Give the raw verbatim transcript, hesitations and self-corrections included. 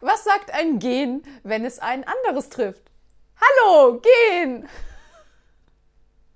Was sagt ein Gen, wenn es ein anderes trifft? Hallo, Gen!